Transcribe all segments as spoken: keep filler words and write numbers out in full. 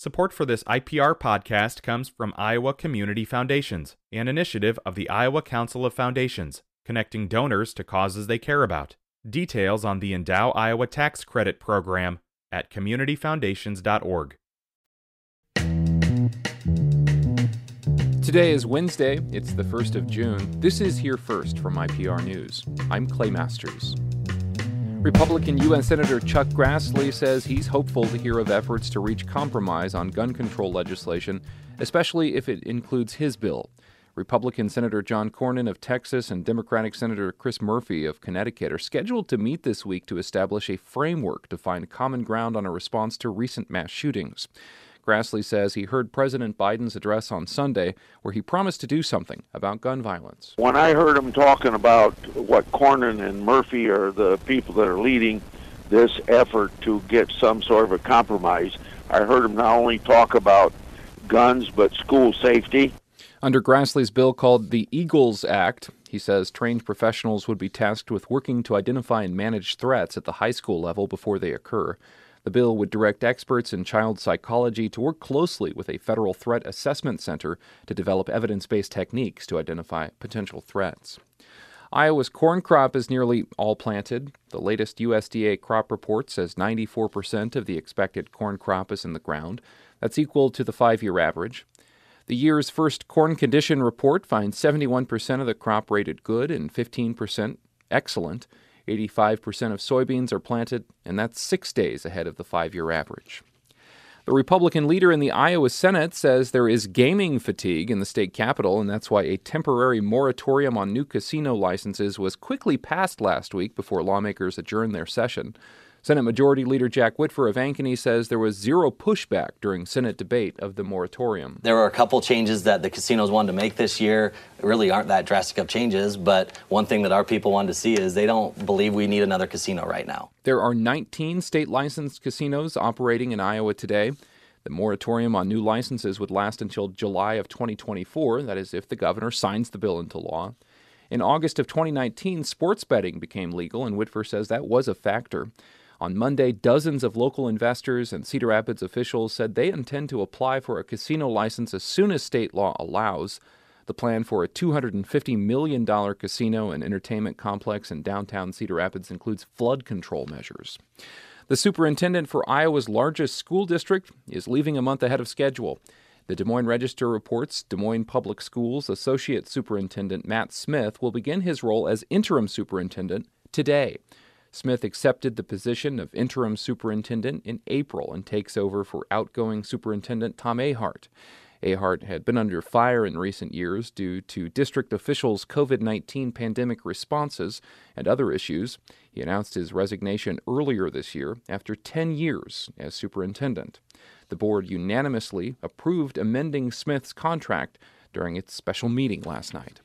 Support for this I P R podcast comes from Iowa Community Foundations, an initiative of the Iowa Council of Foundations, connecting donors to causes they care about. Details on the Endow Iowa Tax Credit Program at community foundations dot org. Today is Wednesday. It's the first of June. This is Here First from I P R News. I'm Clay Masters. Republican U N Senator Chuck Grassley says he's hopeful to hear of efforts to reach compromise on gun control legislation, especially if it includes his bill. Republican Senator John Cornyn of Texas and Democratic Senator Chris Murphy of Connecticut are scheduled to meet this week to establish a framework to find common ground on a response to recent mass shootings. Grassley says he heard President Biden's address on Sunday where he promised to do something about gun violence. When I heard him talking about what Cornyn and Murphy are the people that are leading this effort to get some sort of a compromise, I heard him not only talk about guns but school safety. Under Grassley's bill called the Eagles Act, he says trained professionals would be tasked with working to identify and manage threats at the high school level before they occur. The bill would direct experts in child psychology to work closely with a federal threat assessment center to develop evidence-based techniques to identify potential threats. Iowa's corn crop is nearly all planted. The latest U S D A crop report says ninety-four percent of the expected corn crop is in the ground. That's equal to the five-year average. The year's first corn condition report finds seventy-one percent of the crop rated good and fifteen percent excellent. eighty-five percent of soybeans are planted, and that's six days ahead of the five-year average. The Republican leader in the Iowa Senate says there is gaming fatigue in the state capitol, and that's why a temporary moratorium on new casino licenses was quickly passed last week before lawmakers adjourned their session. Senate Majority Leader Jack Whitfer of Ankeny says there was zero pushback during Senate debate of the moratorium. There were a couple changes that the casinos wanted to make this year. It really aren't that drastic of changes, but one thing that our people wanted to see is they don't believe we need another casino right now. There are nineteen state-licensed casinos operating in Iowa today. The moratorium on new licenses would last until July of twenty twenty-four, that is if the governor signs the bill into law. In August of twenty nineteen, sports betting became legal, and Whitfer says that was a factor. On Monday, dozens of local investors and Cedar Rapids officials said they intend to apply for a casino license as soon as state law allows. The plan for a two hundred fifty million dollars casino and entertainment complex in downtown Cedar Rapids includes flood control measures. The superintendent for Iowa's largest school district is leaving a month ahead of schedule. The Des Moines Register reports Des Moines Public Schools Associate Superintendent Matt Smith will begin his role as interim superintendent today. Smith accepted the position of interim superintendent in April and takes over for outgoing superintendent Tom Ahart. Ahart had been under fire in recent years due to district officials' covid nineteen pandemic responses and other issues. He announced his resignation earlier this year after ten years as superintendent. The board unanimously approved amending Smith's contract during its special meeting last night.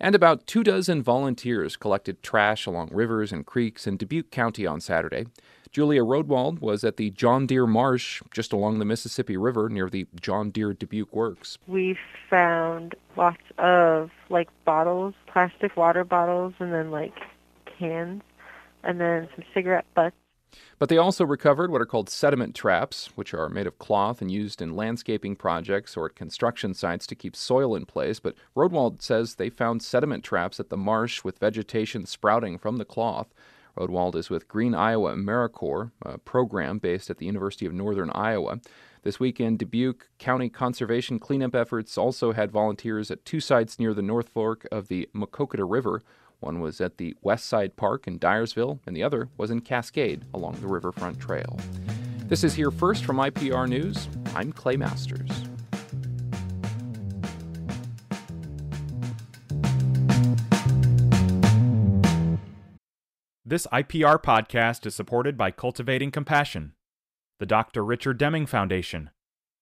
And about two dozen volunteers collected trash along rivers and creeks in Dubuque County on Saturday. Julia Rodewald was at the John Deere Marsh just along the Mississippi River near the John Deere Dubuque Works. We found lots of like bottles, plastic water bottles, and then like cans, and then some cigarette butts. But they also recovered what are called sediment traps, which are made of cloth and used in landscaping projects or at construction sites to keep soil in place. But Rodewald says they found sediment traps at the marsh with vegetation sprouting from the cloth. Rodewald is with Green Iowa AmeriCorps, a program based at the University of Northern Iowa. This weekend, Dubuque County conservation cleanup efforts also had volunteers at two sites near the North Fork of the Maquoketa River. One was at the Westside Park in Dyersville, and the other was in Cascade along the Riverfront Trail. This is Here First from I P R News. I'm Clay Masters. This I P R podcast is supported by Cultivating Compassion, the Doctor Richard Deming Foundation,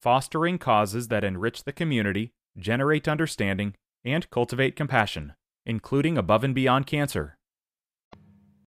fostering causes that enrich the community, generate understanding, and cultivate compassion, including Above and Beyond Cancer.